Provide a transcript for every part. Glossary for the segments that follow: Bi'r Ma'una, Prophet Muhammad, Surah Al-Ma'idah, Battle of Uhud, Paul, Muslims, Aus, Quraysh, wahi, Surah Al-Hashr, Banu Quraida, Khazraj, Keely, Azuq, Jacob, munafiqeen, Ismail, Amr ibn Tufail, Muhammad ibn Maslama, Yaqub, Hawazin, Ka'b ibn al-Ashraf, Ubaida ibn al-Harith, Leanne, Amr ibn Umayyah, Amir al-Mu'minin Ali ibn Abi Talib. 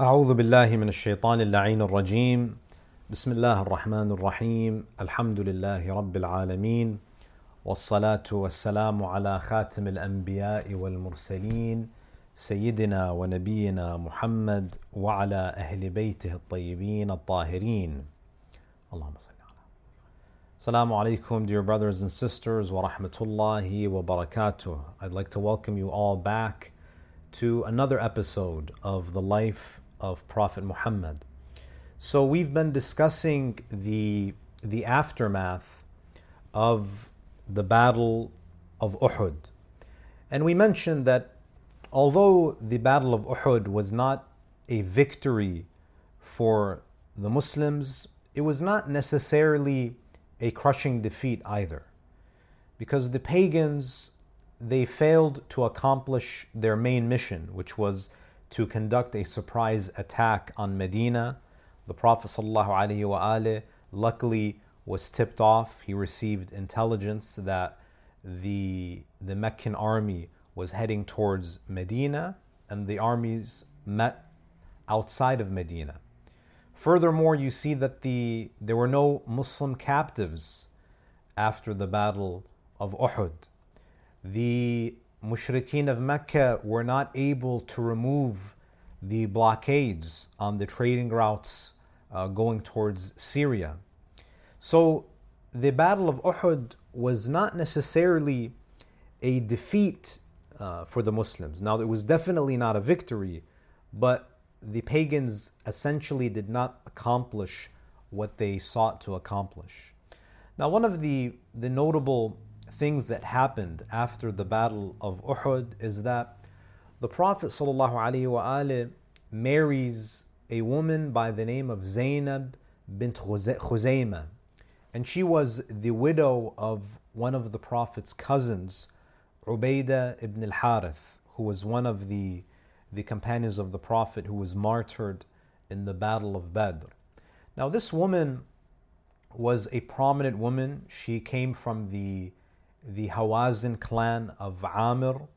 أعوذ بالله من الشيطان اللعين الرجيم بسم الله الرحمن الرحيم الحمد لله رب العالمين والصلاة والسلام على خاتم الأنبياء والمرسلين سيدنا ونبينا محمد وعلى أهل بيته الطيبين الطاهرين اللهم صل على السلام عليكم dear brothers and sisters ورحمة الله وبركاته I'd like to welcome you all back to another episode of the life of Prophet Muhammad. So we've been discussing the aftermath of the Battle of Uhud. And we mentioned that although the Battle of Uhud was not a victory for the Muslims, it was not necessarily a crushing defeat either. Because the pagans, they failed to accomplish their main mission, which was to conduct a surprise attack on Medina. The Prophet ﷺ luckily was tipped off. He received intelligence that the Meccan army was heading towards Medina, and the armies met outside of Medina. Furthermore, you see that there were no Muslim captives after the Battle of Uhud. The Mushrikeen of Mecca were not able to remove the blockades on the trading routes going towards Syria. So the Battle of Uhud was not necessarily a defeat for the Muslims. Now, it was definitely not a victory, but the pagans essentially did not accomplish what they sought to accomplish. Now, one of the notable things that happened after the Battle of Uhud is that the Prophet ﷺ marries a woman by the name of Zainab bint Khuzaima, and she was the widow of one of the Prophet's cousins, Ubaida ibn al-Harith, who was one of the companions of the Prophet who was martyred in the Battle of Badr. Now, this woman was a prominent woman. She came from the Hawazin clan of Amr.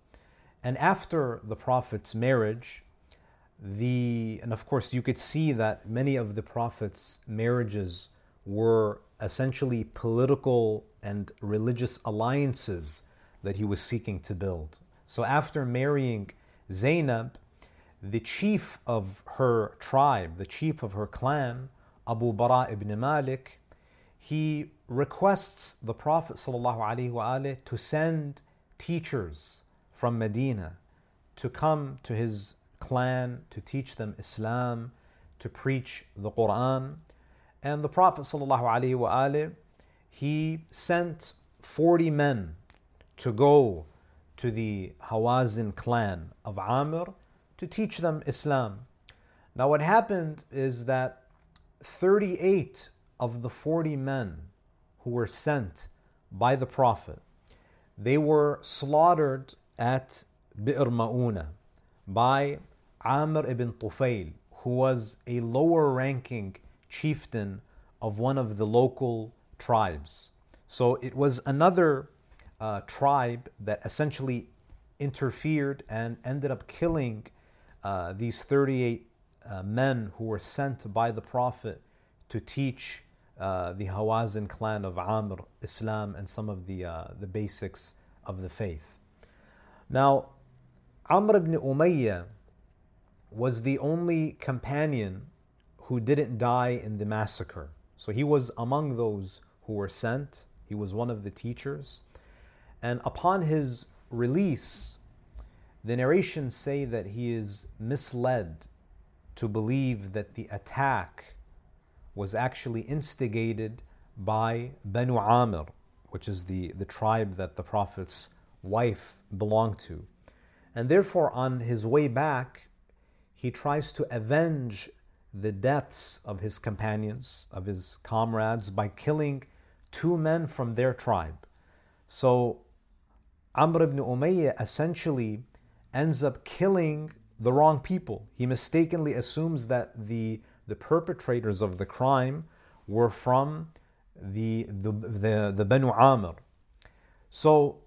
And after the Prophet's marriage, and of course you could see that many of the Prophet's marriages were essentially political and religious alliances that he was seeking to build. So after marrying Zainab, the chief of her tribe, the chief of her clan, Abu Bara ibn Malik, he requests the Prophet ﷺ to send teachers from Medina to come to his clan to teach them Islam, to preach the Quran. And the Prophet ﷺ, he sent 40 men to go to the Hawazin clan of Amr to teach them Islam. Now, what happened is that 38 of the 40 men who were sent by the Prophet, they were slaughtered at Bi'r Ma'una by Amr ibn Tufail, who was a lower-ranking chieftain of one of the local tribes. So it was another tribe that essentially interfered and ended up killing these 38 men who were sent by the Prophet to teach the Hawazin clan of Amr, Islam, and some of the basics of the faith. Now, Amr ibn Umayyah was the only companion who didn't die in the massacre. So he was among those who were sent. He was one of the teachers. And upon his release, the narrations say that he is misled to believe that the attack was actually instigated by Banu Amr, which is the tribe that the Prophet's wife belonged to. And therefore, on his way back, he tries to avenge the deaths of his companions, of his comrades, by killing two men from their tribe. So Amr ibn Umayyah essentially ends up killing the wrong people. He mistakenly assumes that the perpetrators of the crime were from the Banu Amr. So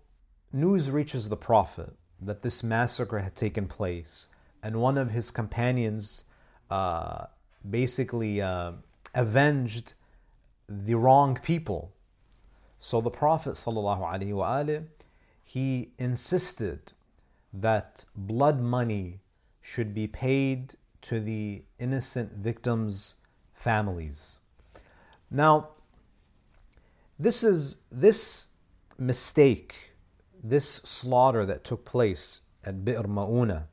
news reaches the Prophet that this massacre had taken place, and one of his companions avenged the wrong people. So the Prophet ﷺ, he insisted that blood money should be paid to the innocent victims' families. Now, this mistake, this slaughter that took place at Bi'r Ma'una,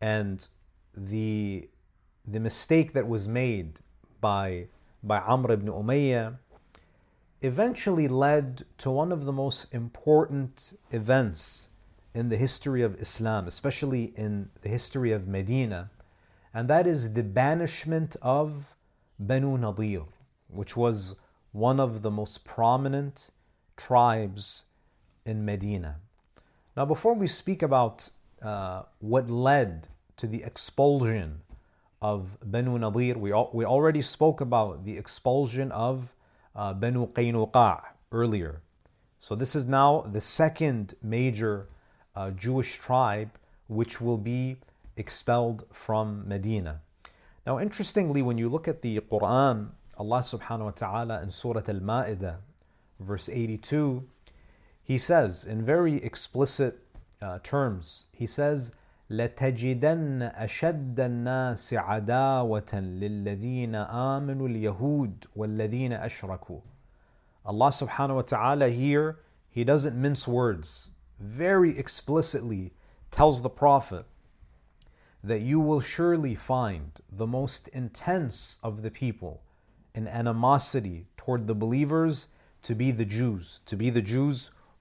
and the mistake that was made by Amr ibn Umayyah eventually led to one of the most important events in the history of Islam, especially in the history of Medina, and that is the banishment of Banu Nadir, which was one of the most prominent tribes in Medina. Now, before we speak about what led to the expulsion of Banu Nadir, we already spoke about the expulsion of Banu Qaynuqa' earlier. So this is now the second major Jewish tribe which will be expelled from Medina. Now, interestingly, when you look at the Quran, Allah subhanahu wa ta'ala in Surah Al-Ma'idah, verse 82, He says in very explicit terms, He says, لَتَجِدَنَّ أَشَدَّ النَّاسِ عَدَاوَةً لِلَّذِينَ آمَنُوا الْيَهُودِ وَالَّذِينَ أَشْرَكُوا. Allah subhanahu wa ta'ala here, He doesn't mince words, very explicitly tells the Prophet that you will surely find the most intense of the people in animosity toward the believers to be the Jews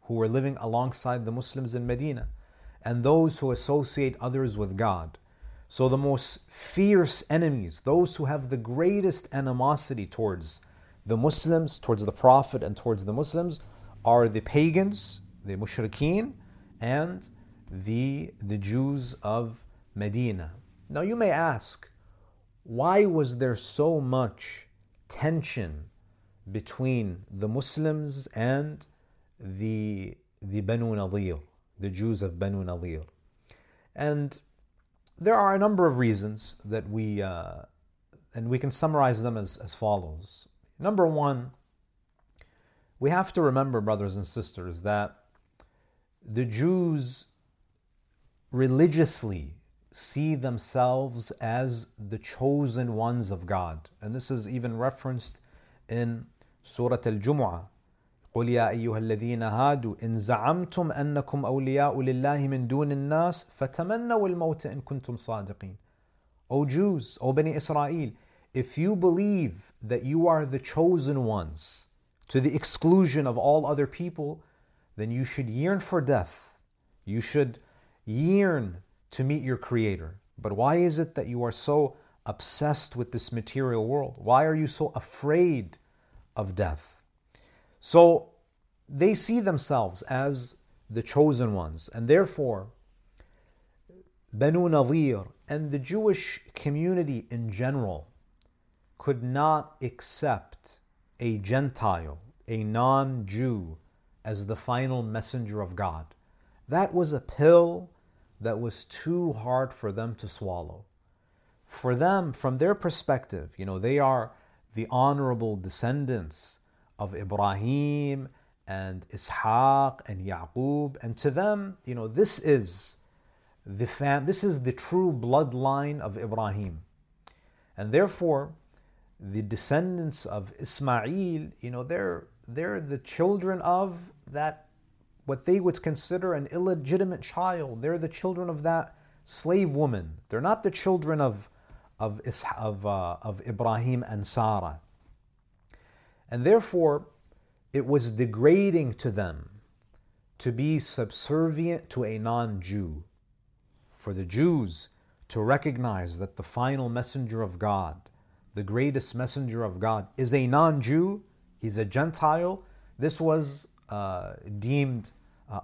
who were living alongside the Muslims in Medina, and those who associate others with God. So the most fierce enemies, those who have the greatest animosity towards the Muslims, towards the Prophet and towards the Muslims, are the pagans, the Mushrikeen, and the Jews of Medina. Now you may ask, why was there so much tension between the Muslims and the Banu Nadir, the Jews of Banu Nadir? And there are a number of reasons that we can summarize them as follows. Number one, we have to remember, brothers and sisters, that the Jews religiously see themselves as the chosen ones of God. And this is even referenced in Surah Al-Jumu'ah. قُلْ يَا أَيُّهَا الَّذِينَ هَادُوا إِنْ زَعَمْتُمْ أَنَّكُمْ أَوْلِيَاءُ لِلَّهِ مِنْ دُونِ النَّاسِ فَتَمَنَّوُا الْمَوْتَ إِنْ كُنْتُمْ صَادِقِينَ. O Jews, O Bani Israel, if you believe that you are the chosen ones to the exclusion of all other people, then you should yearn for death. You should yearn to meet your Creator. But why is it that you are so obsessed with this material world? Why are you so afraid of death? So they see themselves as the chosen ones, and therefore Banu Nadir and the Jewish community in general could not accept a Gentile, a non-Jew, as the final messenger of God. That was a pill that was too hard for them to swallow. For them, from their perspective, they are the honorable descendants of Ibrahim and Ishaq and Yaqub, and to them, this is the true bloodline of Ibrahim, and therefore the descendants of Ismail, they're the children of that, what they would consider an illegitimate child. They're the children of that slave woman. They're not the children of Ibrahim and Sarah. And therefore, it was degrading to them to be subservient to a non-Jew. For the Jews to recognize that the final messenger of God, the greatest messenger of God, is a non-Jew, he's a Gentile, this was deemed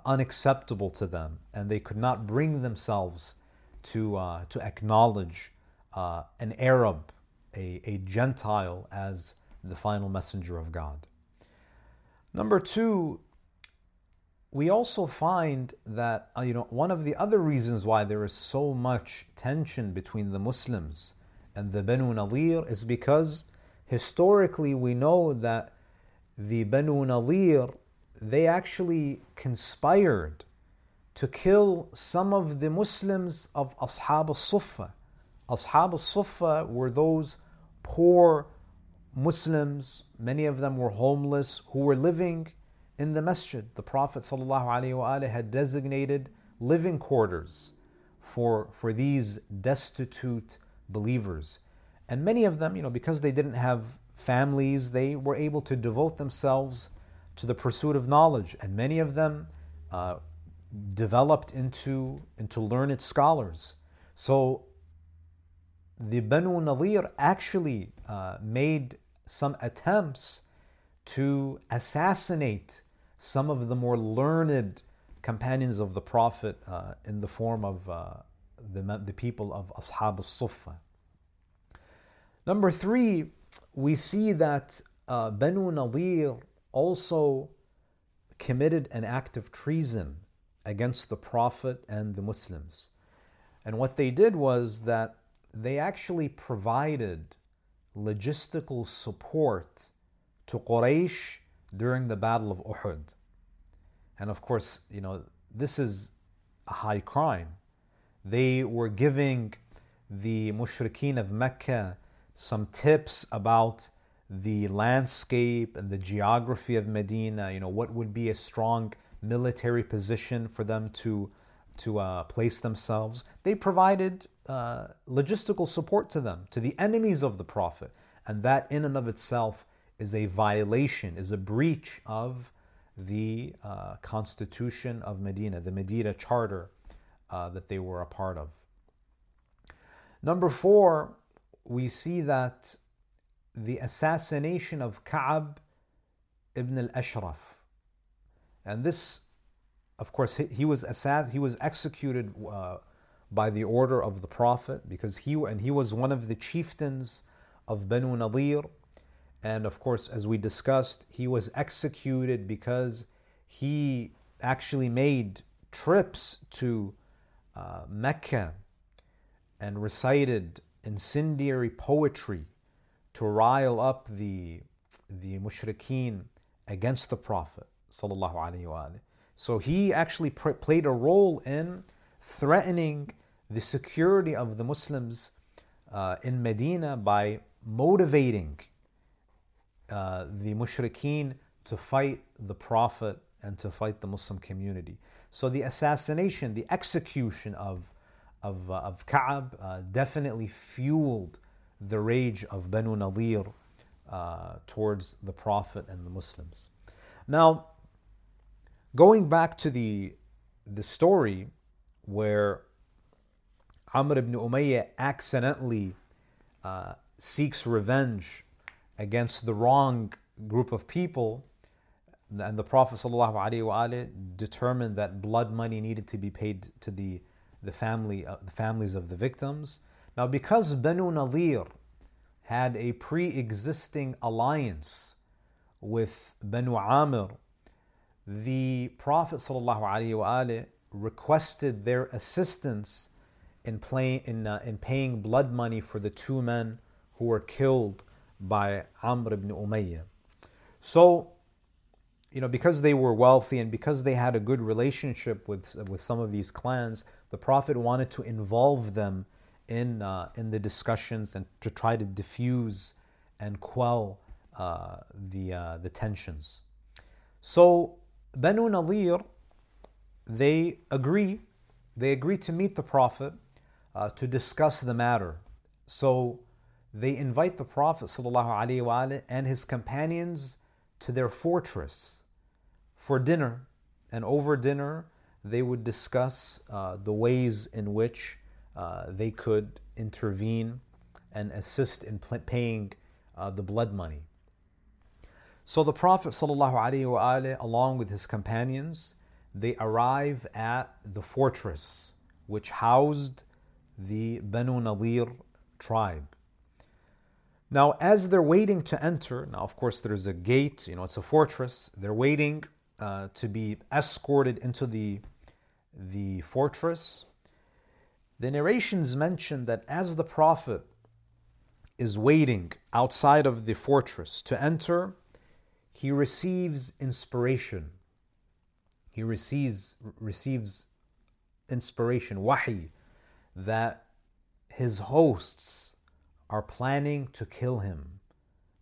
unacceptable to them, and they could not bring themselves to acknowledge an Arab, a Gentile, as the final messenger of God. Number two, we also find that one of the other reasons why there is so much tension between the Muslims and the Banu Nadir is because historically we know that the Banu Nadir, they actually conspired to kill some of the Muslims of Ashab as-Suffa. Ashab as-Suffa were those poor Muslims, many of them were homeless, who were living in the masjid. The Prophet ﷺ had designated living quarters for these destitute believers. And many of them, because they didn't have families, they were able to devote themselves to the pursuit of knowledge. And many of them developed into learned scholars. So the Banu Nadir actually made some attempts to assassinate some of the more learned companions of the Prophet in the form of the people of Ashab as-Suffa. Number three, we see that Banu Nadir also committed an act of treason against the Prophet and the Muslims. And what they did was that they actually provided logistical support to Quraysh during the Battle of Uhud. And of course, this is a high crime. They were giving the Mushrikeen of Mecca some tips about the landscape and the geography of Medina, what would be a strong military position for them to place themselves. They provided logistical support to them, to the enemies of the Prophet. And that in and of itself is a violation, is a breach of the constitution of Medina, the Medina Charter that they were a part of. Number four, we see that the assassination of Ka'b ibn al-Ashraf. And this, of course, he was executed by the order of the Prophet, because he was one of the chieftains of Banu Nadir. And of course, as we discussed, he was executed because he actually made trips to Mecca and recited incendiary poetry to rile up the Mushrikeen against the Prophet ﷺ. So he actually played a role in threatening the security of the Muslims in Medina by motivating the Mushrikeen to fight the Prophet and to fight the Muslim community. So the assassination, the execution of Ka'b definitely fueled the rage of Banu Nadir towards the Prophet and the Muslims. Now, going back to the story where Amr ibn Umayyah accidentally seeks revenge against the wrong group of people, and the Prophet ﷺ determined that blood money needed to be paid to the families of the victims. Now, because Banu Nadir had a pre-existing alliance with Banu Amr, the Prophet ﷺ requested their assistance in paying blood money for the two men who were killed by Amr ibn Umayyah. So, because they were wealthy and because they had a good relationship with some of these clans, the Prophet wanted to involve them in the discussions and to try to diffuse and quell the tensions. So Banu Nadir, they agree to meet the Prophet to discuss the matter. So they invite the Prophet ﷺ and his companions to their fortress for dinner. And over dinner, they would discuss the ways in which they could intervene and assist in paying the blood money. So the Prophet ﷺ, along with his companions, they arrive at the fortress which housed the Banu Nadir tribe. Now, as they're waiting to enter, now of course there's a gate, it's a fortress. They're waiting to be escorted into the fortress. The narrations mention that as the Prophet is waiting outside of the fortress to enter, he receives inspiration. He receives inspiration, wahi, that his hosts are planning to kill him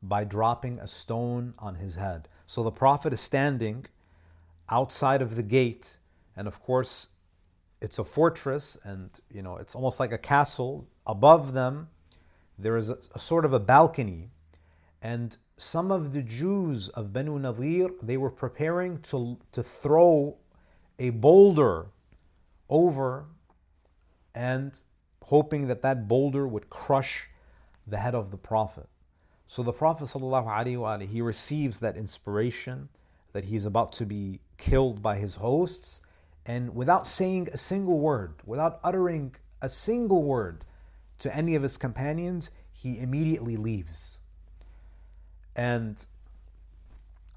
by dropping a stone on his head. So the Prophet is standing outside of the gate, and of course it's a fortress, and you know, it's almost like a castle. Above them there is a sort of a balcony, and some of the Jews of Banu Nadir, they were preparing to throw a boulder over and hoping that that boulder would crush the head of the Prophet. So the Prophet ﷺ, he receives that inspiration that he's about to be killed by his hosts, and without saying a single word, without uttering a single word to any of his companions, he immediately leaves. And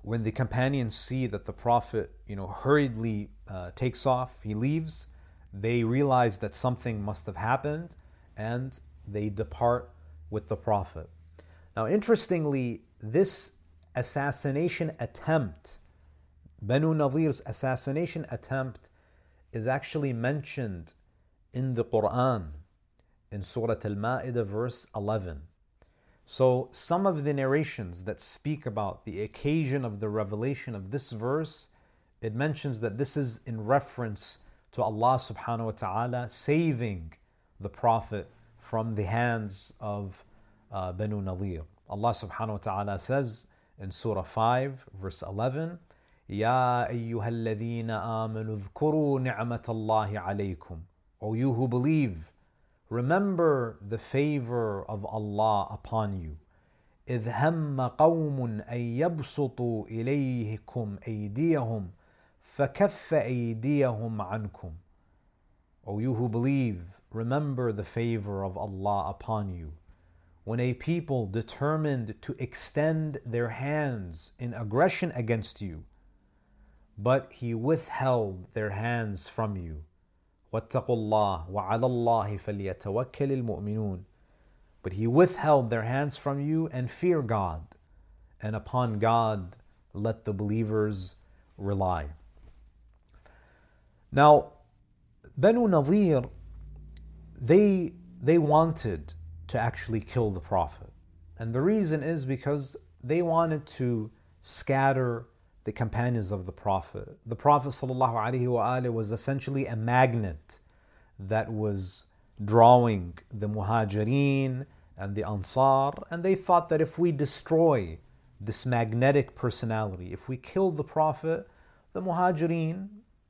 when the companions see that the Prophet, you know, hurriedly takes off, he leaves, they realize that something must have happened, and they depart with the Prophet. Now, interestingly, this assassination attempt, Banu Nadir's assassination attempt, is actually mentioned in the Quran, in Surah Al-Ma'idah, verse 11. So some of the narrations that speak about the occasion of the revelation of this verse, it mentions that this is in reference to Allah subhanahu wa ta'ala saving the Prophet from the hands of Banu Nadir. Allah subhanahu wa ta'ala says in Surah 5, verse 11, يَا أَيُّهَا الَّذِينَ آمَنُوا اذْكُرُوا نِعْمَةَ اللَّهِ عَلَيْكُمْ. O you who believe, remember the favor of Allah upon you. إِذْ هَمَّ قَوْمٌ أَن يَبْسُطُوا إِلَيْهِكُمْ أَيْدِيَهُمْ فَكَفَّ أَيْدِيَهُمْ عَنْكُمْ. O you who believe, remember the favor of Allah upon you. When a people determined to extend their hands in aggression against you, but he withheld their hands from you. وَاتَّقُوا اللَّهَ وَعَلَى اللَّهِ فَلْيَتَوَكَّلِ الْمُؤْمِنُونَ. But he withheld their hands from you, and fear God, and upon God let the believers rely. Now, Banu Nadir, they wanted to actually kill the Prophet. And the reason is because they wanted to scatter the companions of the Prophet. The Prophet ﷺ was essentially a magnet that was drawing the Muhajireen and the Ansar, and they thought that if we destroy this magnetic personality, if we kill the Prophet, the Muhajireen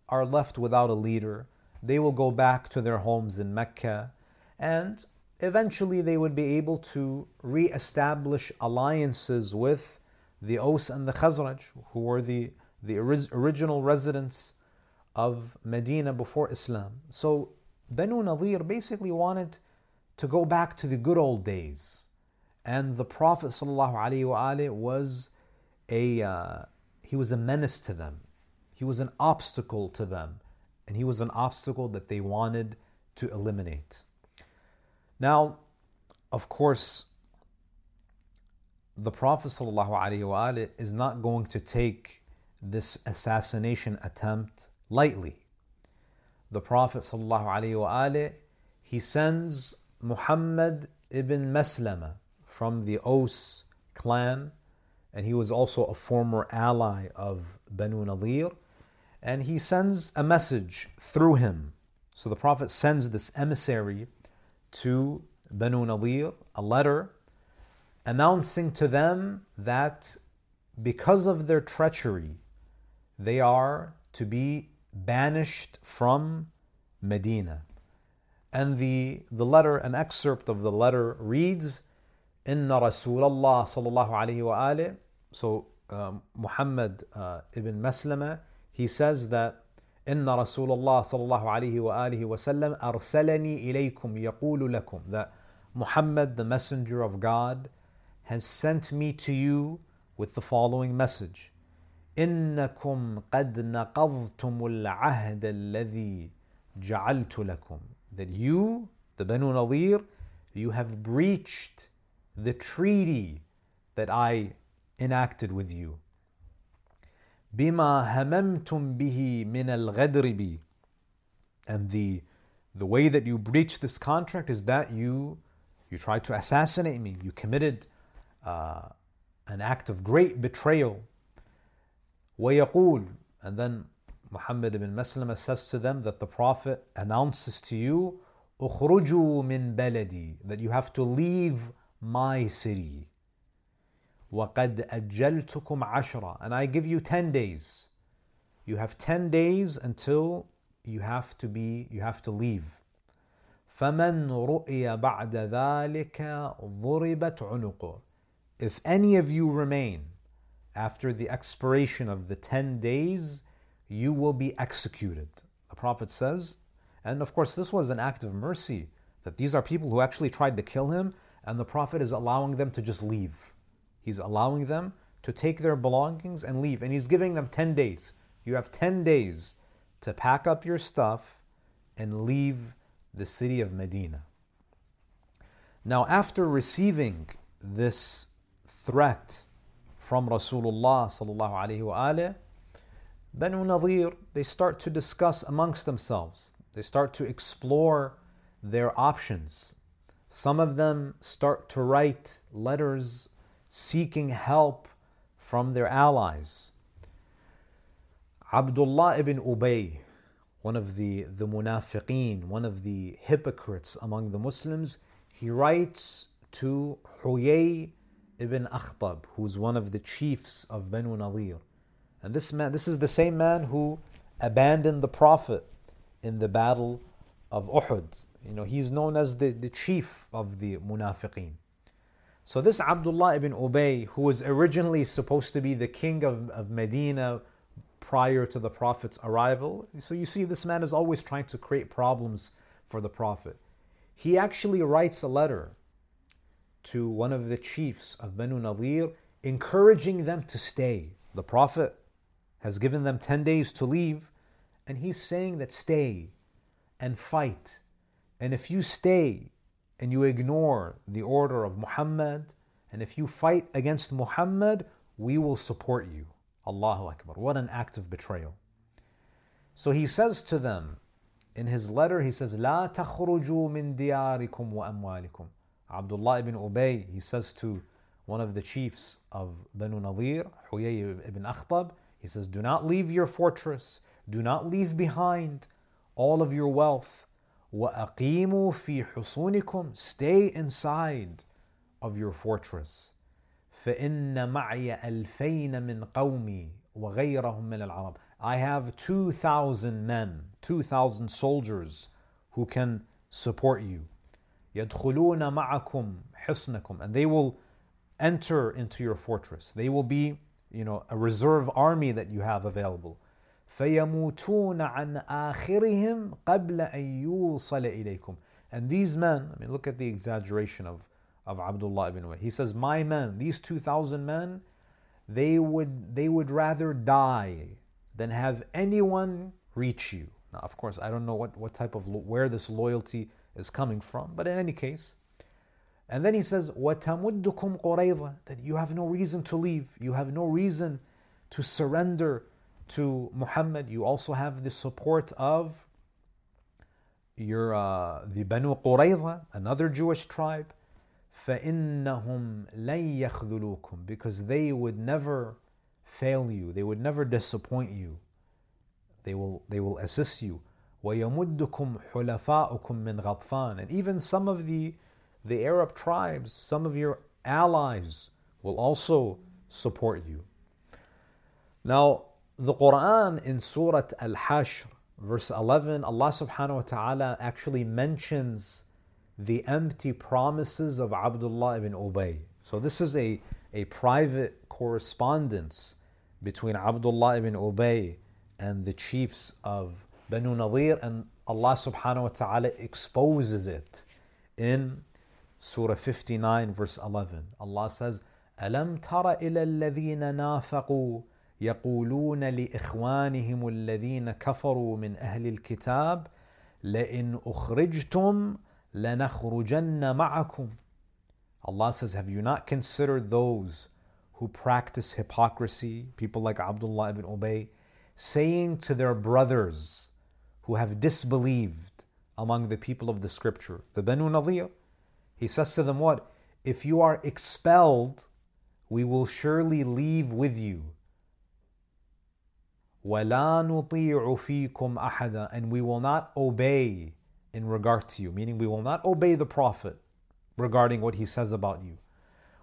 are left without a leader. They will go back to their homes in Mecca, and eventually they would be able to re-establish alliances with the Aus and the Khazraj, who were the original residents of Medina before Islam. So Banu Nadir basically wanted to go back to the good old days. And the Prophet ﷺ was a menace to them. He was an obstacle to them. And he was an obstacle that they wanted to eliminate. Now, of course, the Prophet ﷺ is not going to take this assassination attempt lightly. The Prophet ﷺ, he sends Muhammad ibn Maslama from the Aus clan, and he was also a former ally of Banu Nadir, and he sends a message through him. So the Prophet sends this emissary to Banu Nadir, a letter announcing to them that because of their treachery, they are to be banished from Medina. And the letter, an excerpt of the letter reads, Inna Rasulullah sallallahu alayhi wa alayhi. So Muhammad ibn Maslama, he says that إن رسول الله صلى الله عليه وآله وسلم أرسلني إليكم يقول لكم, that Muhammad, the messenger of God, has sent me to you with the following message. إنكم قد نقضتم العهد الذي جعلت لكم, that you, the Banu Nadir, you have breached the treaty that I enacted with you. بِمَا هَمَمْتُمْ بِهِ مِنَ الْغَدْرِ بِي. And the way that you breached this contract is that you tried to assassinate me. You committed an act of great betrayal. وَيَقُولُ. And then Muhammad ibn Maslama says to them that the Prophet announces to you, أُخْرُجُوا مِنْ بَلَدِي, that you have to leave my city. وَقَدْ أَجَّلْتُكُمْ عَشْرًا, and I give you 10 days. You have 10 days until you have to leave. فَمَنْ رُؤِيَ بَعْدَ ذَلِكَ ضُرِبَتْ عُنُقُ. If any of you remain after the expiration of the 10 days, you will be executed, the Prophet says. And of course, this was an act of mercy, that these are people who actually tried to kill him, and the Prophet is allowing them to just leave. He's allowing them to take their belongings and leave. And he's giving them 10 days. You have 10 days to pack up your stuff and leave the city of Medina. Now, after receiving this threat from Rasulullah sallallahu alaihi wa alihi, Banu Nadir, they start to discuss amongst themselves. They start to explore their options. Some of them start to write letters seeking help from their allies. Abdullah ibn Ubay, one of the munafiqeen, one of the hypocrites among the Muslims, he writes to Huyayy ibn Akhtab, who's one of the chiefs of Banu Nadir. And this is the same man who abandoned the Prophet in the Battle of Uhud. He's known as the chief of the munafiqeen. So this Abdullah ibn Ubay, who was originally supposed to be the king of Medina prior to the Prophet's arrival, so you see this man is always trying to create problems for the Prophet. He actually writes a letter to one of the chiefs of Banu Nadir, encouraging them to stay. The Prophet has given them 10 days to leave, and he's saying that stay and fight. And if you stay, and you ignore the order of Muhammad, and if you fight against Muhammad, we will support you. Allahu Akbar. What an act of betrayal. So he says to them, in his letter, he says, لَا تَخْرُجُوا مِنْ دِيَارِكُمْ وَأَمْوَالِكُمْ. Abdullah ibn Ubay, he says to one of the chiefs of Banu Nadir, Huyayy ibn Akhtab, he says, do not leave your fortress, do not leave behind all of your wealth. وَأَقِيمُوا فِي حُصُونِكُمْ, stay inside of your fortress. فَإِنَّ مَعْيَ أَلْفَيْنَ مِنْ قَوْمِي وَغَيْرَهُمْ مِنَ الْعَرَبِ. I have 2,000 men, 2,000 soldiers who can support you. يَدْخُلُونَ مَعَكُمْ حِصْنَكُمْ. And they will enter into your fortress. They will be, a reserve army that you have available. فَيَمُوتُونَ عَنْ آخِرِهِمْ قَبْلَ أَن يُوصَلَ إِلَيْكُمْ. And these men, look at the exaggeration of Abdullah ibn Ubay. He says, my men, these 2,000 men, they would rather die than have anyone reach you. Now, of course, I don't know what type of, where this loyalty is coming from, but in any case. And then he says, وَتَمُدُّكُمْ قُرَيْضًا, that you have no reason to leave, you have no reason to surrender to Muhammad. You also have the support of the Banu Quraida, another Jewish tribe. فَإِنَّهُمْ لَن يَخْذُلُوكُمْ, because they would never fail you, they would never disappoint you, they will assist you. وَيَمُدُّكُمْ حُلَفَاؤُكُمْ مِنْ غَطْفَانٍ. And even some of the Arab tribes, some of your allies will also support you. Now, the Quran in Surah Al-Hashr, verse 11, Allah subhanahu wa ta'ala actually mentions the empty promises of Abdullah ibn Ubay. So this is a private correspondence between Abdullah ibn Ubay and the chiefs of Banu Nadir, and Allah subhanahu wa ta'ala exposes it in Surah 59, verse 11. Allah says, أَلَمْ تَرَ إِلَى الَّذِينَ نَافَقُوا يقولون لإخوانهم الذين كفروا من أهل الكتاب لئن أخرجتم لنخرجن معكم. Allah says, have you not considered those who practice hypocrisy, people like Abdullah ibn Ubay, saying to their brothers who have disbelieved among the people of the scripture, the Banu Nadir, he says to them what? If you are expelled, we will surely leave with you. وَلَا نُطِيعُ فِيكُمْ أَحَدًا, and we will not obey in regard to you, meaning we will not obey the Prophet regarding what he says about you.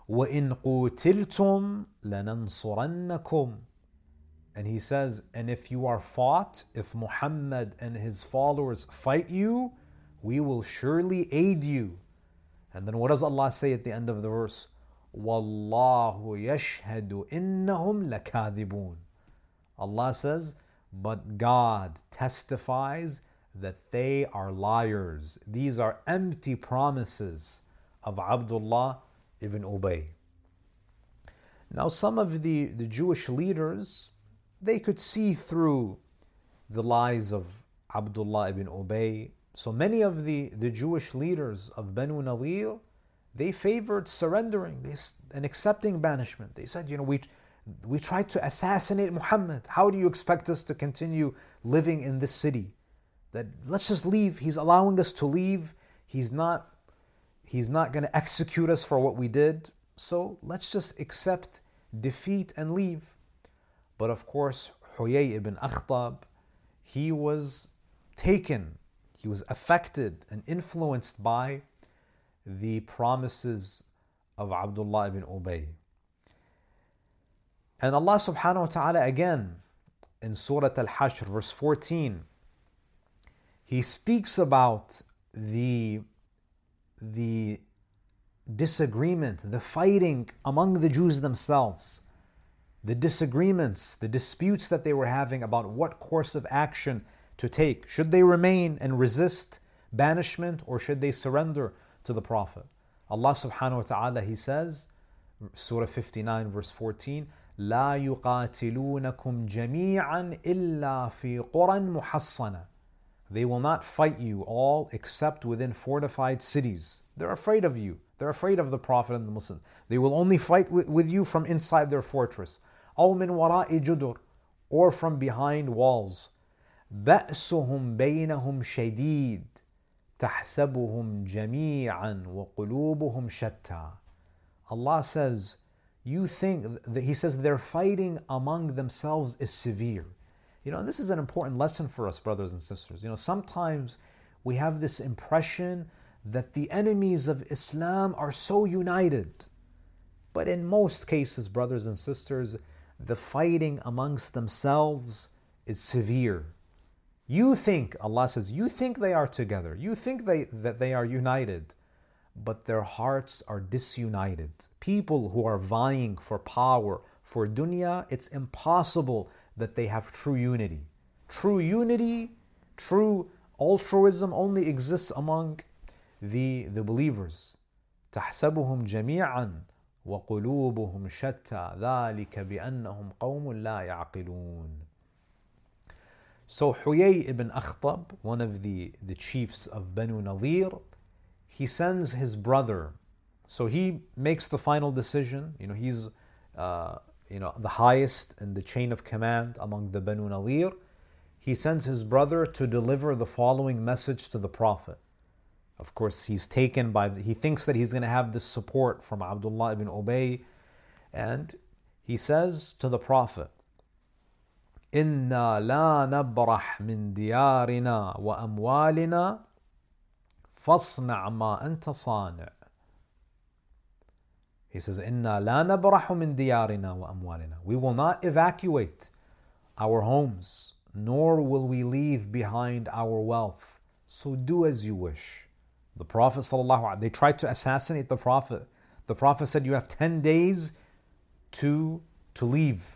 وَإِن قُوتِلْتُمْ لَنَنْصُرَنَّكُمْ, and he says, and if you are fought, if Muhammad and his followers fight you, we will surely aid you. And then what does Allah say at the end of the verse? وَاللَّهُ يَشْهَدُ إِنَّهُمْ لَكَاذِبُونَ. Allah says, but God testifies that they are liars. These are empty promises of Abdullah ibn Ubay. Now some of the Jewish leaders, they could see through the lies of Abdullah ibn Ubay. So many of the Jewish leaders of Banu Nadir, they favored surrendering and accepting banishment. They said, we tried to assassinate Muhammad. How do you expect us to continue living in this city? That let's just leave. He's allowing us to leave. He's not going to execute us for what we did. So let's just accept defeat and leave. But of course, Huyayy ibn Akhtab, he was taken. He was affected and influenced by the promises of Abdullah ibn Ubay. And Allah subhanahu wa ta'ala again in Surah Al-Hashr verse 14, he speaks about the disagreement, the fighting among the Jews themselves, the disagreements, the disputes that they were having about what course of action to take. Should they remain and resist banishment, or should they surrender to the Prophet? Allah subhanahu wa ta'ala, he says, Surah 59 verse 14, لا يقاتلونكم جميعا إلا في قرى محصنة. They will not fight you all except within fortified cities. They're afraid of you. They're afraid of the Prophet and the Muslims. They will only fight with you from inside their fortress. أو من وراء جدر, or from behind walls. بأسهم بينهم شديد تحسبهم جميعا وقلوبهم شتى. Allah says, you think, he says, their fighting among themselves is severe. And this is an important lesson for us, brothers and sisters. Sometimes we have this impression that the enemies of Islam are so united. But in most cases, brothers and sisters, the fighting amongst themselves is severe. You think, Allah says, you think they are together. You think that they are united. But their hearts are disunited. People who are vying for power, for dunya, it's impossible that they have true unity. True unity, true altruism only exists among the believers. تَحْسَبُهُمْ جَمِيعًا وَقُلُوبُهُمْ شَتَّى ذَلِكَ بِأَنَّهُمْ قَوْمٌ لَا يَعْقِلُونَ. So Huyayy ibn Akhtab, one of the chiefs of Banu Nadir, he sends his brother. So he makes the final decision. He's the highest in the chain of command among the Banu Nadir. He sends his brother to deliver the following message to the Prophet. Of course, he's taken by, he thinks that he's going to have this support from Abdullah ibn Ubay. And he says to the Prophet, إِنَّا لَا نَبْرَحْ مِنْ دِيَارِنَا وَأَمْوَالِنَا فَاصْنَعْ مَا أَنْتَ صَانِعْ. He says, إِنَّا لَا نَبْرَحُ مِنْ دِيَارِنَا وَأَمْوَالِنَا. We will not evacuate our homes, nor will we leave behind our wealth. So do as you wish. The Prophet ﷺ, they tried to assassinate the Prophet. The Prophet said, you have 10 days to leave,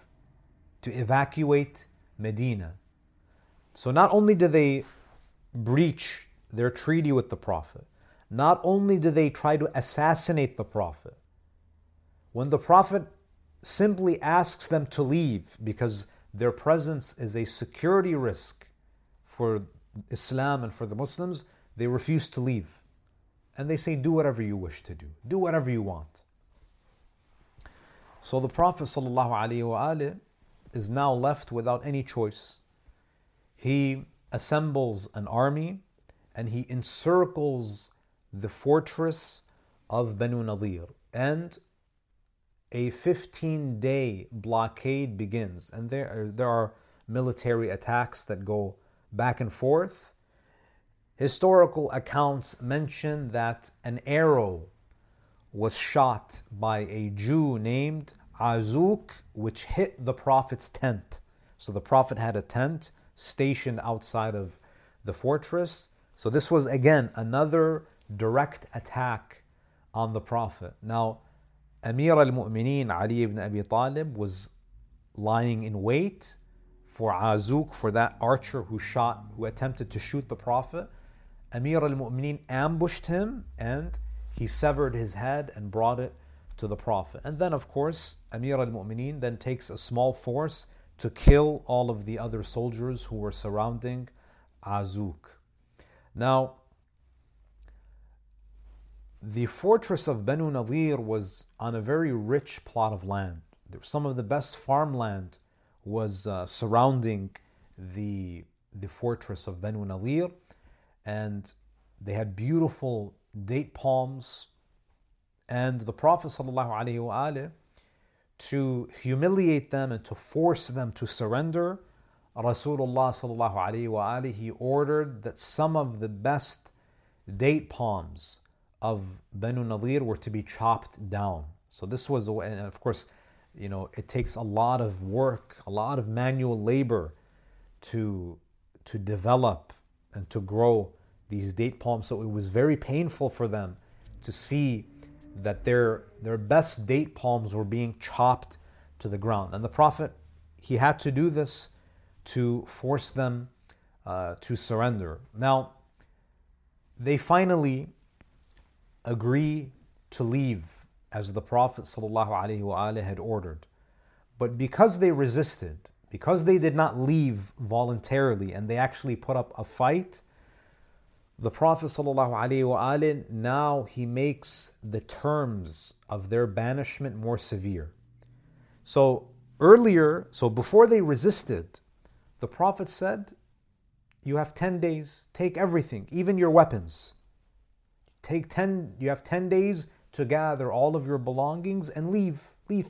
to evacuate Medina. So not only do they breach their treaty with the Prophet, not only do they try to assassinate the Prophet, when the Prophet simply asks them to leave because their presence is a security risk for Islam and for the Muslims, they refuse to leave. and they say, do whatever you wish to do. Do whatever you want. So the Prophet ﷺ is now left without any choice. He assembles an army and he encircles the fortress of Banu Nadir. And a 15-day blockade begins. And there are military attacks that go back and forth. Historical accounts mention that an arrow was shot by a Jew named Azuq, which hit the Prophet's tent. So the Prophet had a tent stationed outside of the fortress. So this was again another direct attack on the Prophet. Now, Amir al-Mu'minin Ali ibn Abi Talib was lying in wait for Azuq, for that archer who attempted to shoot the Prophet. Amir al-Mu'minin ambushed him and he severed his head and brought it to the Prophet. And then, of course, Amir al-Mu'minin then takes a small force to kill all of the other soldiers who were surrounding Azuq. Now, the fortress of Banu Nadir was on a very rich plot of land. Some of the best farmland was surrounding the fortress of Banu Nadir, and they had beautiful date palms. And the Prophet ﷺ, to humiliate them and to force them to surrender, Rasulullah ﷺ, he ordered that some of the best date palms of Banu Nadir were to be chopped down. So this was, and of course, you know, it takes a lot of work, a lot of manual labor to develop and to grow these date palms. So it was very painful for them to see that their best date palms were being chopped to the ground. And the Prophet, he had to do this to force them to surrender. Now, they finally agree to leave as the Prophet ﷺ had ordered. But because they resisted, because they did not leave voluntarily and they actually put up a fight, the Prophet ﷺ now he makes the terms of their banishment more severe. So before they resisted, the Prophet said, you have 10 days, take everything, even your weapons. You have 10 days to gather all of your belongings and leave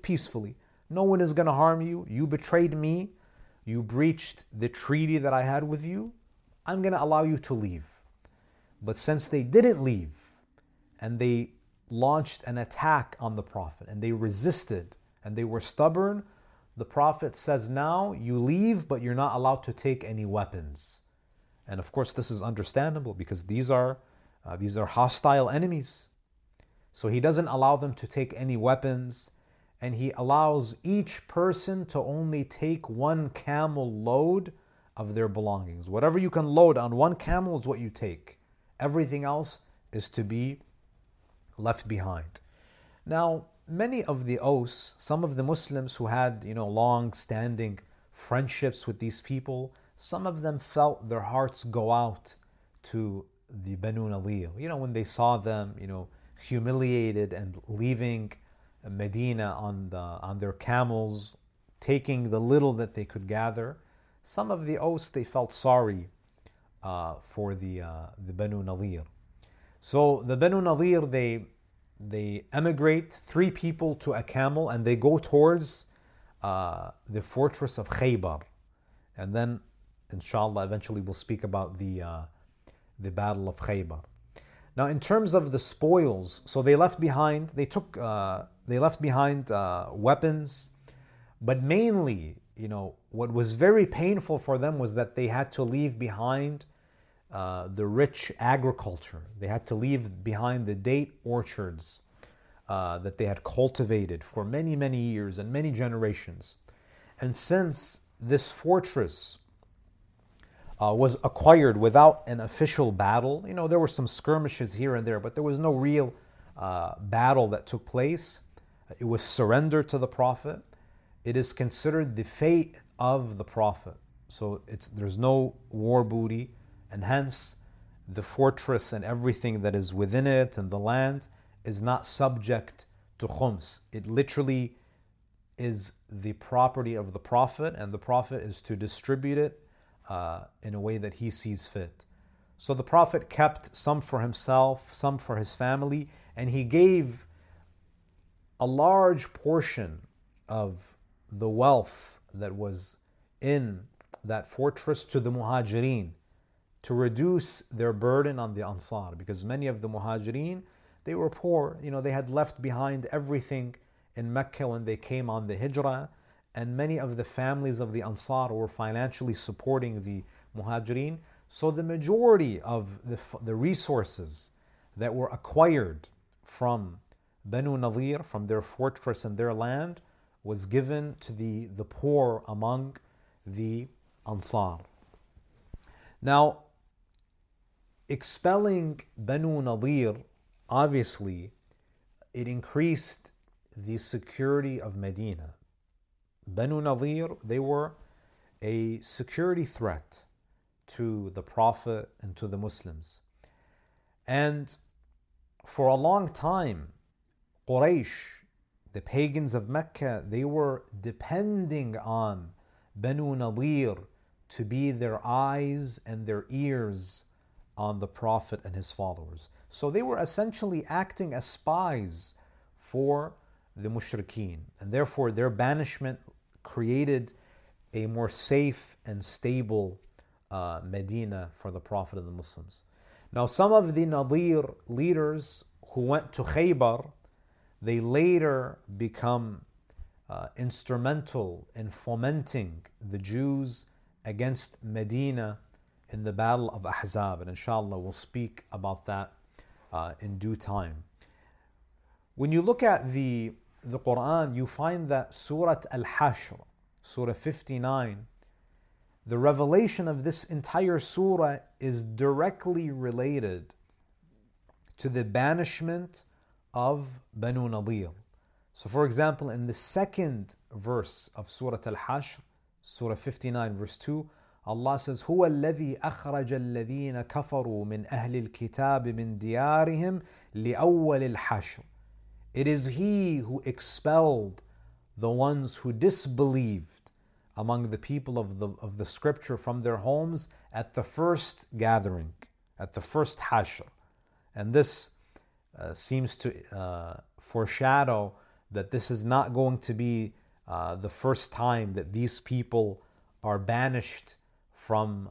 peacefully. No one is going to harm you. You betrayed me. You breached the treaty that I had with you. I'm going to allow you to leave. But since they didn't leave and they launched an attack on the Prophet and they resisted and they were stubborn, the Prophet says, now you leave, but you're not allowed to take any weapons. And of course, this is understandable because these are hostile enemies. So he doesn't allow them to take any weapons, and he allows each person to only take one camel load of their belongings. Whatever you can load on one camel is what you take. Everything else is to be left behind. Now, many of the Aus, some of the Muslims who had, long-standing friendships with these people, some of them felt their hearts go out to the Banu Nadir. When they saw them, humiliated and leaving Medina on their camels, taking the little that they could gather. Some of the Aus, they felt sorry for the Banu Nadir. So the Banu Nadir, they emigrate 3 people to a camel and they go towards the fortress of Khaybar. And then, inshallah, eventually we'll speak about the Battle of Khaybar. Now, in terms of the spoils, so they left behind weapons, but mainly, what was very painful for them was that they had to leave behind the rich agriculture. They had to leave behind the date orchards that they had cultivated for many, many years and many generations. And since this fortress was acquired without an official battle, there were some skirmishes here and there, but there was no real battle that took place. It was surrendered to the Prophet. It is considered the fate of the Prophet. So there's no war booty, and hence the fortress and everything that is within it and the land is not subject to khums. It literally is the property of the Prophet, and the Prophet is to distribute it in a way that he sees fit. So the Prophet kept some for himself, some for his family, and he gave a large portion of the wealth that was in that fortress to the Muhajireen to reduce their burden on the Ansar, because many of the Muhajireen, they were poor. You know, they had left behind everything in Mecca when they came on the Hijrah, and many of the families of the Ansar were financially supporting the Muhajireen. So the majority of the resources that were acquired from Banu Nadir, from their fortress and their land, was given to the poor among the Ansar. Now, expelling Banu Nadir, obviously, it increased the security of Medina. Banu Nadir, they were a security threat to the Prophet and to the Muslims. And for a long time, Quraysh, the pagans of Mecca, they were depending on Banu Nadir to be their eyes and their ears on the Prophet and his followers. So they were essentially acting as spies for the Mushrikeen, and therefore their banishment created a more safe and stable Medina for the Prophet and the Muslims. Now, some of the Nadir leaders who went to Khaybar, they later become instrumental in fomenting the Jews against Medina in the Battle of Ahzab, and inshallah we'll speak about that in due time. When you look at the Quran, you find that Surah Al-Hashr, Surah 59, the revelation of this entire surah is directly related to the banishment of Banu Nadir. So for example, in the second verse of Surah Al-Hashr, Surah 59 verse 2, Allah says, هُوَ الَّذِي أَخْرَجَ الَّذِينَ كَفَرُوا مِنْ أَهْلِ الْكِتَابِ مِنْ دِيَارِهِمْ لِأَوَّلِ الْحَشْرِ. It is He who expelled the ones who disbelieved among the people of the scripture from their homes at the first gathering, at the first hashr. And this seems to foreshadow that this is not going to be the first time that these people are banished from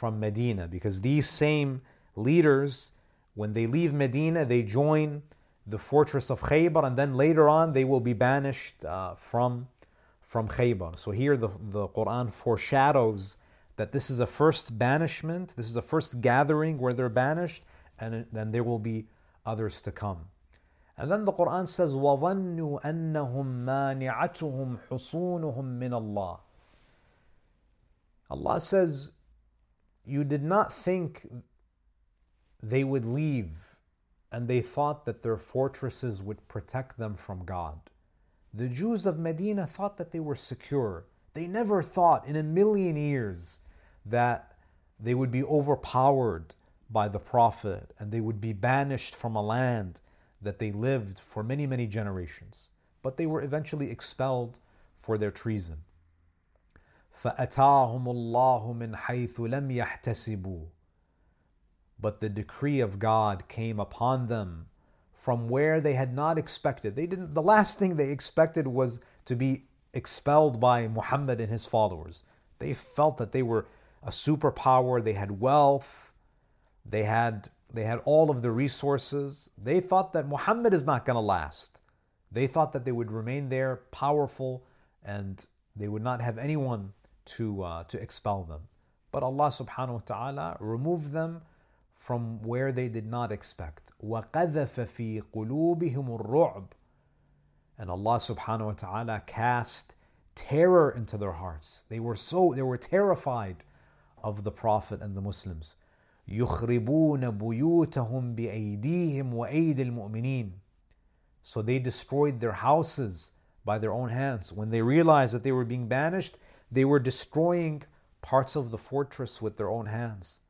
Medina, because these same leaders, when they leave Medina, they join the fortress of Khaybar, and then later on they will be banished from Khaybar. So here the Quran foreshadows that this is a first banishment, this is a first gathering where they're banished, and then there will be others to come. And then the Quran says, وَظَنُّوا أَنَّهُمْ مَانِعَتُهُمْ حُصُونُهُمْ مِنَ اللَّهِ. Allah says, you did not think they would leave, and they thought that their fortresses would protect them from God. The Jews of Medina thought that they were secure. They never thought in a million years that they would be overpowered by the Prophet and they would be banished from a land that they lived for many, many generations. But they were eventually expelled for their treason. فَأَتَاهُمُ اللَّهُ مِنْ حَيْثُ لَمْ يَحْتَسِبُوا. But the decree of God came upon them from where they had not expected. They didn't. The last thing they expected was to be expelled by Muhammad and his followers. They felt that they were a superpower. They had wealth. They had all of the resources. They thought that Muhammad is not going to last. They thought that they would remain there powerful and they would not have anyone to expel them. But Allah subhanahu wa ta'ala removed them from where they did not expect. وَقَذَفَ فِي قُلُوبِهِمُ الرُّعْبِ. And Allah subhanahu wa ta'ala cast terror into their hearts. They were terrified of the Prophet and the Muslims. يُخْرِبُونَ بُيُوتَهُمْ بِأَيْدِيهِمْ وَأَيْدِ الْمُؤْمِنِينَ. So they destroyed their houses by their own hands. When they realized that they were being banished, they were destroying parts of the fortress with their own hands.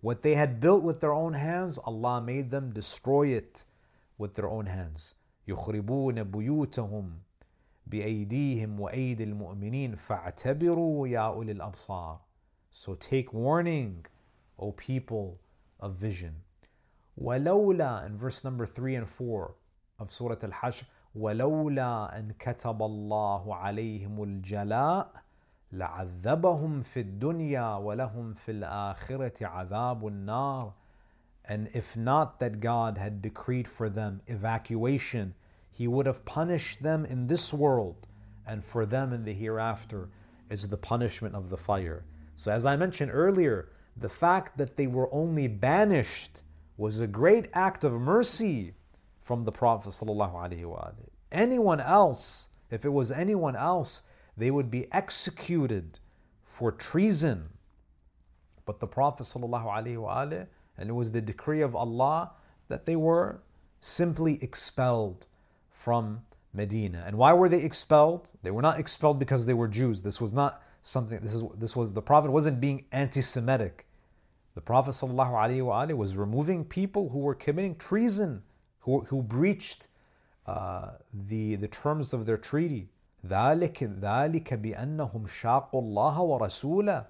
What they had built with their own hands, Allah made them destroy it with their own hands. يُخْرِبُونَ بُيُوتَهُمْ بِأَيْدِيهِمْ وَأَيْدِ الْمُؤْمِنِينَ فَاعْتَبِرُوا يَا أُولِي الْأَبْصَارِ. So take warning, O people of vision. وَلَوْلَا, in verse number 3 and 4 of Surah Al-Hashr, وَلَوْلَا أَن كَتَبَ اللَّهُ عَلَيْهِمُ الْجَلَاءَ لَعَذَّبَهُمْ فِي الدُّنْيَا وَلَهُمْ فِي الْآخِرَةِ عَذَابُ النَّارِ. And if not that God had decreed for them evacuation, He would have punished them in this world, and for them in the hereafter is the punishment of the fire. So as I mentioned earlier, the fact that they were only banished was a great act of mercy from the Prophet ﷺ. Anyone else, if it was anyone else, they would be executed for treason. But the Prophet ﷺ, and it was the decree of Allah that they were simply expelled from Medina. And why were they expelled? They were not expelled because they were Jews. This was not something, the Prophet wasn't being anti-Semitic. The Prophet ﷺ was removing people who were committing treason, who breached the terms of their treaty. ذَلِكَ بِأَنَّهُمْ شَاقُوا اللَّهَ وَرَسُولَهُ.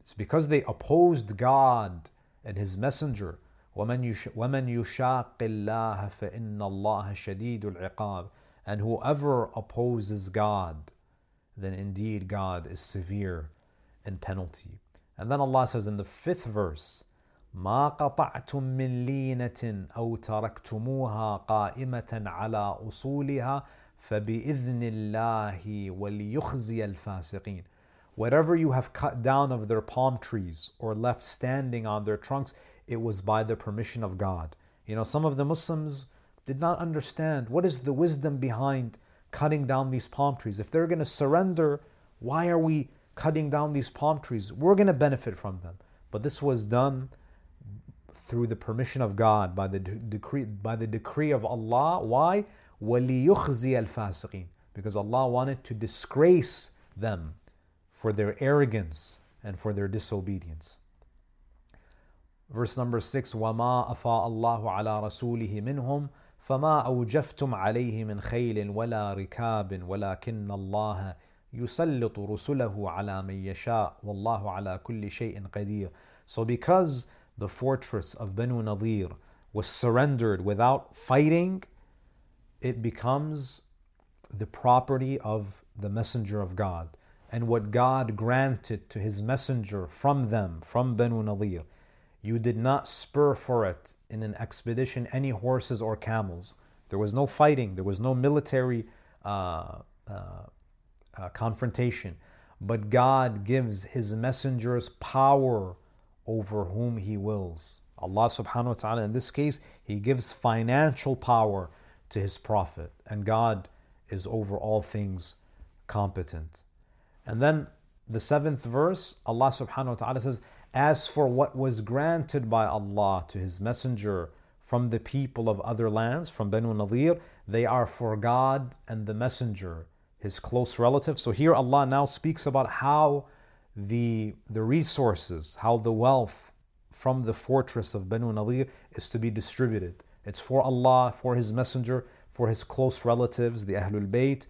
It's because they opposed God and His Messenger. وَمَنْ يُشَاقِ اللَّهَ فَإِنَّ اللَّهَ شَدِيدُ الْعِقَابِ. And whoever opposes God, then indeed God is severe in penalty. And then Allah says in the 5th verse, مَا قَطَعْتُم مِّن لِينَةٍ أَوْ تَرَكْتُمُوهَا قَائِمَةً عَلَىٰ أُصُولِهَا فَبِإِذْنِ اللَّهِ وَلِيُخْزِيَ الْفَاسِقِينَ. Whatever you have cut down of their palm trees or left standing on their trunks, it was by the permission of God. You know, some of the Muslims did not understand what is the wisdom behind cutting down these palm trees. If they're going to surrender, why are we cutting down these palm trees? We're going to benefit from them. But this was done through the permission of God, by the decree of Allah. Why? وَلِيُخْزِيَ الْفَاسِقِينَ. Because Allah wanted to disgrace them for their arrogance and for their disobedience. Verse number 6, وَمَا أَفَاءَ اللَّهُ عَلَىٰ رَسُولِهِ مِنْهُمْ فَمَا أَوْجَفْتُمْ عَلَيْهِ مِنْ خَيْلٍ وَلَا رِكَابٍ وَلَكِنَّ اللَّهَ يُسَلِّطُ رُسُلَهُ عَلَىٰ مَنْ يَشَاءُ وَاللَّهُ عَلَىٰ كُلِّ شَيْءٍ قَدِيرٌ. So because the fortress of Banu Nadir was surrendered without fighting, it becomes the property of the Messenger of God. And what God granted to His Messenger from them, from Banu Nadir, you did not spur for it in an expedition any horses or camels. There was no fighting, there was no military confrontation. But God gives His Messengers power over whom He wills. Allah subhanahu wa ta'ala, in this case, He gives financial power to His Prophet. And God is over all things competent. And then the 7th verse, Allah subhanahu wa ta'ala says, as for what was granted by Allah to His Messenger from the people of other lands, from Banu Nadir, they are for God and the Messenger, His close relatives. So here Allah now speaks about how the resources, how the wealth from the fortress of Banu Nadir is to be distributed. It's for Allah, for His Messenger, for His close relatives, the Ahlul Bayt,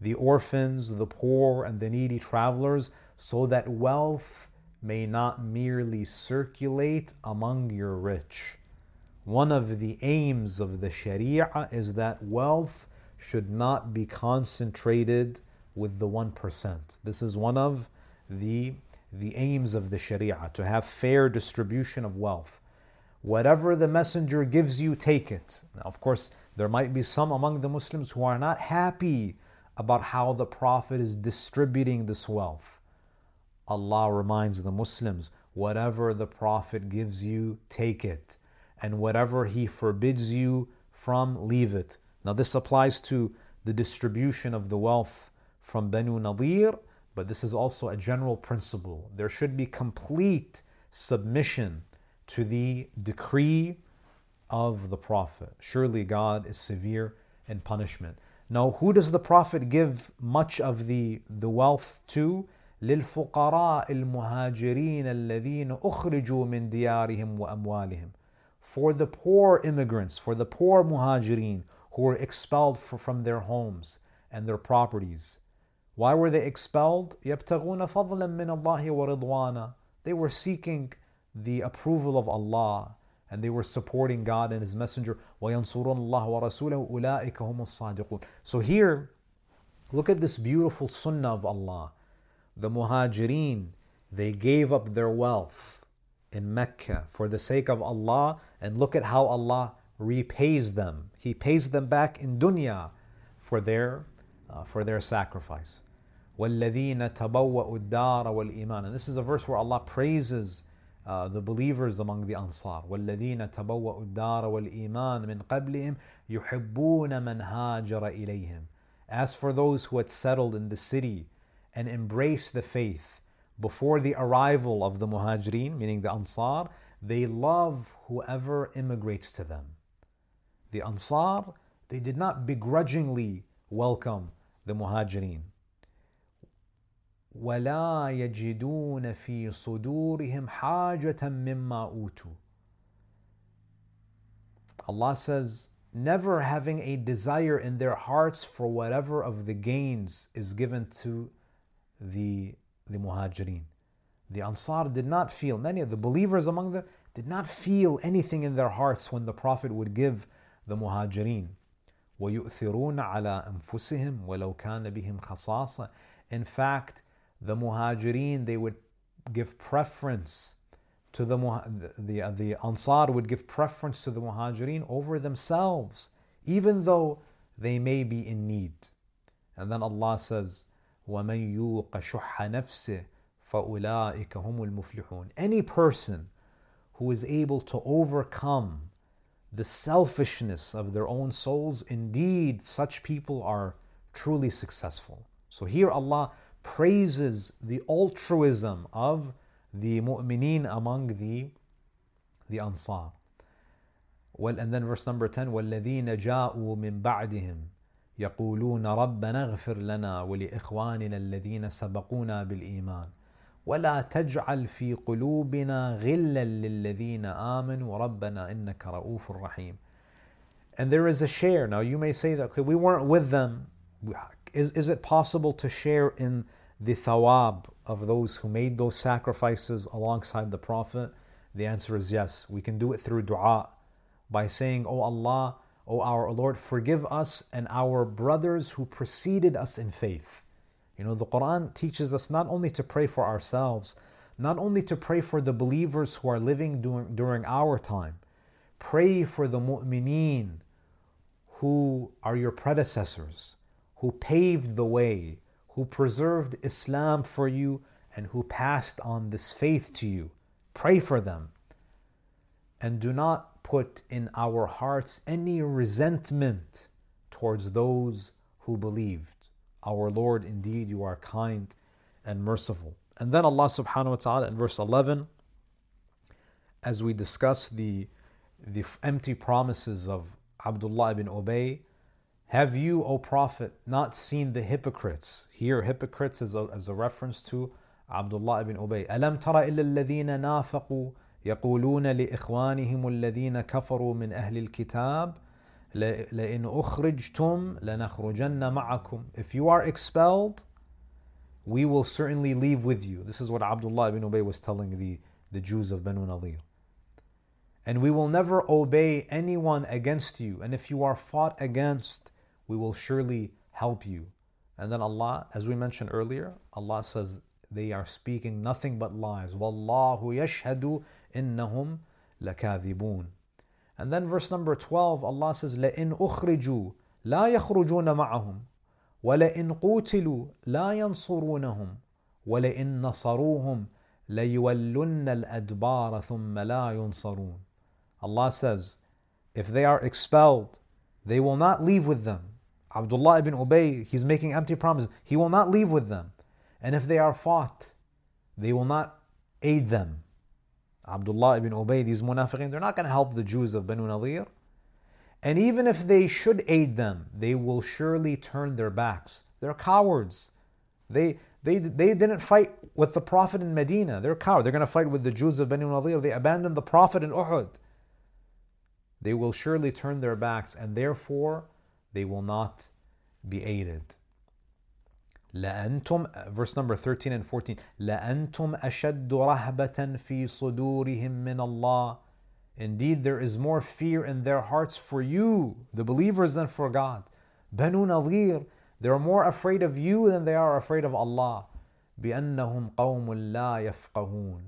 the orphans, the poor, and the needy travelers, so that wealth may not merely circulate among your rich. One of the aims of the Sharia is that wealth should not be concentrated with the 1%. This is one of the aims of the Sharia, to have fair distribution of wealth. Whatever the Messenger gives you, take it. Now, of course, there might be some among the Muslims who are not happy about how the Prophet is distributing this wealth. Allah reminds the Muslims, whatever the Prophet gives you, take it. And whatever he forbids you from, leave it. Now this applies to the distribution of the wealth from Banu Nadir, but this is also a general principle. There should be complete submission to the decree of the Prophet. Surely God is severe in punishment. Now who does the Prophet give much of the wealth to? للفقراء المهاجرين الذين أخرجوا من ديارهم وأموالهم. For the poor immigrants, for the poor muhajireen who were expelled from their homes and their properties. Why were they expelled? يَبْتَغُونَ فَضْلًا مِّنَ اللَّهِ وَرِضْوَانًا. They were seeking the approval of Allah and they were supporting God and His Messenger. وَيَنْصُرُونَ اللَّهَ وَرَسُولَهُ أُولَٰئِكَ هُمُ الصَّادِقُونَ. So here, look at this beautiful sunnah of Allah. The muhajireen, they gave up their wealth in Mecca for the sake of Allah, and look at how Allah repays them. He pays them back in dunya for their sacrifice. وَالَّذِينَ تَبَوَّأُوا الدَّارَ وَالْإِيمَانَ. And this is a verse where Allah praises the believers among the Ansar. وَالَّذِينَ تَبَوَّأُوا الدَّارَ وَالْإِيمَانَ مِنْ قَبْلِهِمْ يُحِبُّونَ مَنْ هَاجَرَ إِلَيْهِمْ. As for those who had settled in the city and embraced the faith before the arrival of the muhajirin, meaning the Ansar, they love whoever immigrates to them. The Ansar, they did not begrudgingly welcome the muhajirin. وَلَا يَجِدُونَ فِي صُدُورِهِمْ حَاجَةً مِّمَّا أُوتُوا. Allah says, never having a desire in their hearts for whatever of the gains is given to the muhajirin. The Ansar did not feel, many of the believers among them did not feel anything in their hearts when the Prophet would give the muhajirin. وَيُؤْثِرُونَ عَلَىٰ أَنفُسِهِمْ وَلَوْ كَانَ بِهِمْ خَصَاصَةً. In fact, the muhajirin, they would give preference to the Ansar would give preference to the muhajirin over themselves, even though they may be in need. And then Allah says, وَمَنْ يُوقَ شُحَّ نَفْسِهِ فَأُولَٰئِكَ هُمُ الْمُفْلِحُونَ. Any person who is able to overcome the selfishness of their own souls, indeed, such people are truly successful. So here Allah praises the altruism of the mu'mineen among the Ansar. Well, and then verse number 10, وَالَّذِينَ جَاءُوا مِنْ بَعْدِهِمْ يَقُولُونَ رَبَّنَا اغْفِرْ لَنَا وَلِإِخْوَانِنَا الَّذِينَ سَبَقُونَا بِالْإِيمَانِ وَلَا تَجْعَلْ فِي قُلُوبِنَا غِلًّا لِلَّذِينَ آمَنُوا رَبَّنَا إِنَّكَ رَؤُوفٌ رَحِيمٌ. And there is a share. Now you may say that, okay, we weren't with them. Is it possible to share in the thawab of those who made those sacrifices alongside the Prophet? The answer is yes. We can do it through dua, by saying, O Allah, O our Lord, forgive us and our brothers who preceded us in faith. You know, the Quran teaches us not only to pray for ourselves, not only to pray for the believers who are living during our time. Pray for the mu'mineen who are your predecessors, who paved the way, who preserved Islam for you, and who passed on this faith to you. Pray for them. And do not put in our hearts any resentment towards those who believed. Our Lord, indeed, you are kind and merciful. And then Allah subhanahu wa ta'ala in verse 11, as we discuss the empty promises of Abdullah ibn Ubay, have you, O Prophet, not seen the hypocrites? Here, hypocrites is a reference to Abdullah ibn Ubay. أَلَمْ تَرَ إِلَّا الَّذِينَ نَافَقُوا يَقُولُونَ لِإِخْوَانِهِمُ الَّذِينَ كَفَرُوا مِنْ أَهْلِ الْكِتَابِ لَإِنْ أُخْرِجْتُمْ لَنَخْرُجَنَّ مَعَكُمْ. If you are expelled, we will certainly leave with you. This is what Abdullah ibn Ubay was telling the Jews of Banu Nadir. And we will never obey anyone against you. And if you are fought against, we will surely help you. And then Allah, as we mentioned earlier, Allah says they are speaking nothing but lies. وَاللَّهُ يَشْهَدُ إِنَّهُمْ لَكَاذِبُونَ. And then verse number 12, Allah says, لَإِنْ أُخْرِجُوا لَا يَخْرُجُونَ مَعَهُمْ وَلَإِنْ قُوتِلُوا لَا يَنْصُرُونَهُمْ وَلَإِنْ نَصَرُوهُمْ لَيُوَلُّنَّ الْأَدْبَارَ ثُمَّ لَا يُنْصَرُونَ. Allah says, if they are expelled, they will not leave with them. Abdullah ibn Ubay, he's making empty promises. He will not leave with them. And if they are fought, they will not aid them. Abdullah ibn Ubay, these munafiqeen, they're not going to help the Jews of Banu Nadir. And even if they should aid them, they will surely turn their backs. They're cowards. They They didn't fight with the Prophet in Medina. They're cowards. They're going to fight with the Jews of Banu Nadir. They abandoned the Prophet in Uhud. They will surely turn their backs, and therefore they will not be aided. لَأَنْتُمْ, verse number 13 and 14, لَأَنْتُمْ أَشَدُّ رَهْبَةً فِي صُدُورِهِمْ مِنَ اللَّهِ. Indeed, there is more fear in their hearts for you, the believers, than for God. Banu Nadir, they are more afraid of you than they are afraid of Allah. بِأَنَّهُمْ قَوْمٌ لَا يَفْقَهُونَ.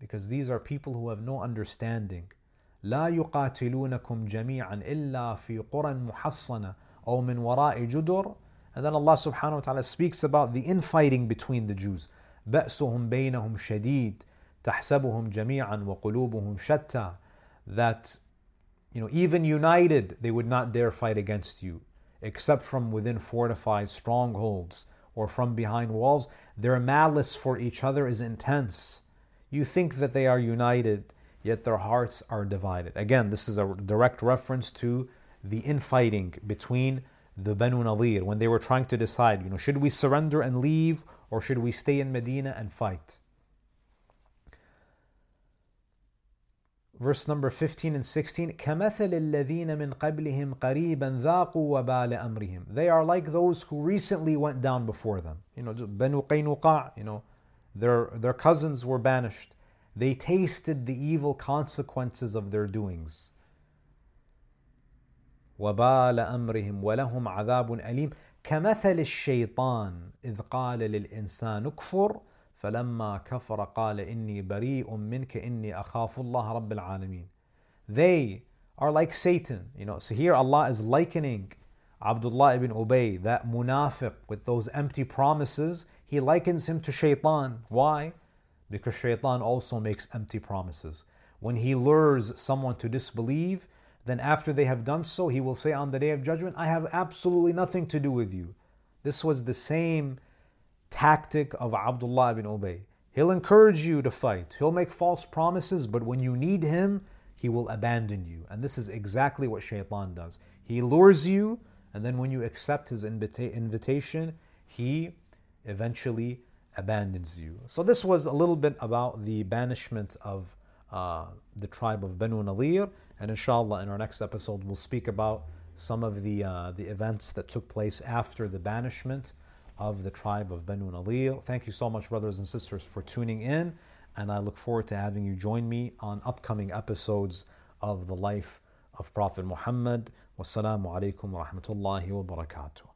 Because these are people who have no understanding. لَا يُقَاتِلُونَكُمْ جَمِيعًا إِلَّا فِي قُرًى مُحَصَّنَةً أَوْ مِنْ وَرَاءِ جُدُرٍ. And then Allah subhanahu wa ta'ala speaks about the infighting between the Jews. بَأْسُهُمْ بَيْنَهُمْ شَدِيدٌ تَحْسَبُهُمْ جَمِيعًا وَقُلُوبُهُمْ شَتَّى. That, you know, even united they would not dare fight against you, except from within fortified strongholds or from behind walls. Their malice for each other is intense. You think that they are united, yet their hearts are divided. Again, this is a direct reference to the infighting between the Banu Nadir, when they were trying to decide, you know, should we surrender and leave, or should we stay in Medina and fight? Verse number 15 and 16, كَمَثَلِ الَّذِينَ مِنْ قَبْلِهِمْ قَرِيبًا ذَاقُوا وَبَالَ أَمْرِهِمْ. They are like those who recently went down before them. You know, Banu Qaynuqa', you know, their cousins were banished. They tasted the evil consequences of their doings. وَبَالَ أَمْرِهِمْ وَلَهُمْ عَذَابٌ أَلِيمٌ كَمَثَلِ الشَّيْطَانِ إِذْ قَالَ لِلْإِنسَانُ اكْفُرْ فَلَمَّا كَفَرَ قَالَ إِنِّي بَرِيءٌ مِّنْكَ إِنِّي أَخَافُ اللَّهَ رَبَّ الْعَالَمِينَ. They are like Satan. You know, so here Allah is likening Abdullah ibn Ubay, that munafiq with those empty promises. He likens him to shaitan. Why? Because shaitan also makes empty promises. When he lures someone to disbelieve, then after they have done so, he will say on the Day of Judgment, I have absolutely nothing to do with you. This was the same tactic of Abdullah ibn Ubay. He'll encourage you to fight. He'll make false promises, but when you need him, he will abandon you. And this is exactly what shaitan does. He lures you, and then when you accept his invitation, he eventually abandons you. So this was a little bit about the banishment of the tribe of Banu Nadir. And inshallah, in our next episode, we'll speak about some of the events that took place after the banishment of the tribe of Banu Nadir. Thank you so much, brothers and sisters, for tuning in. And I look forward to having you join me on upcoming episodes of the life of Prophet Muhammad. Wassalamu alaikum wa rahmatullahi wa barakatuh.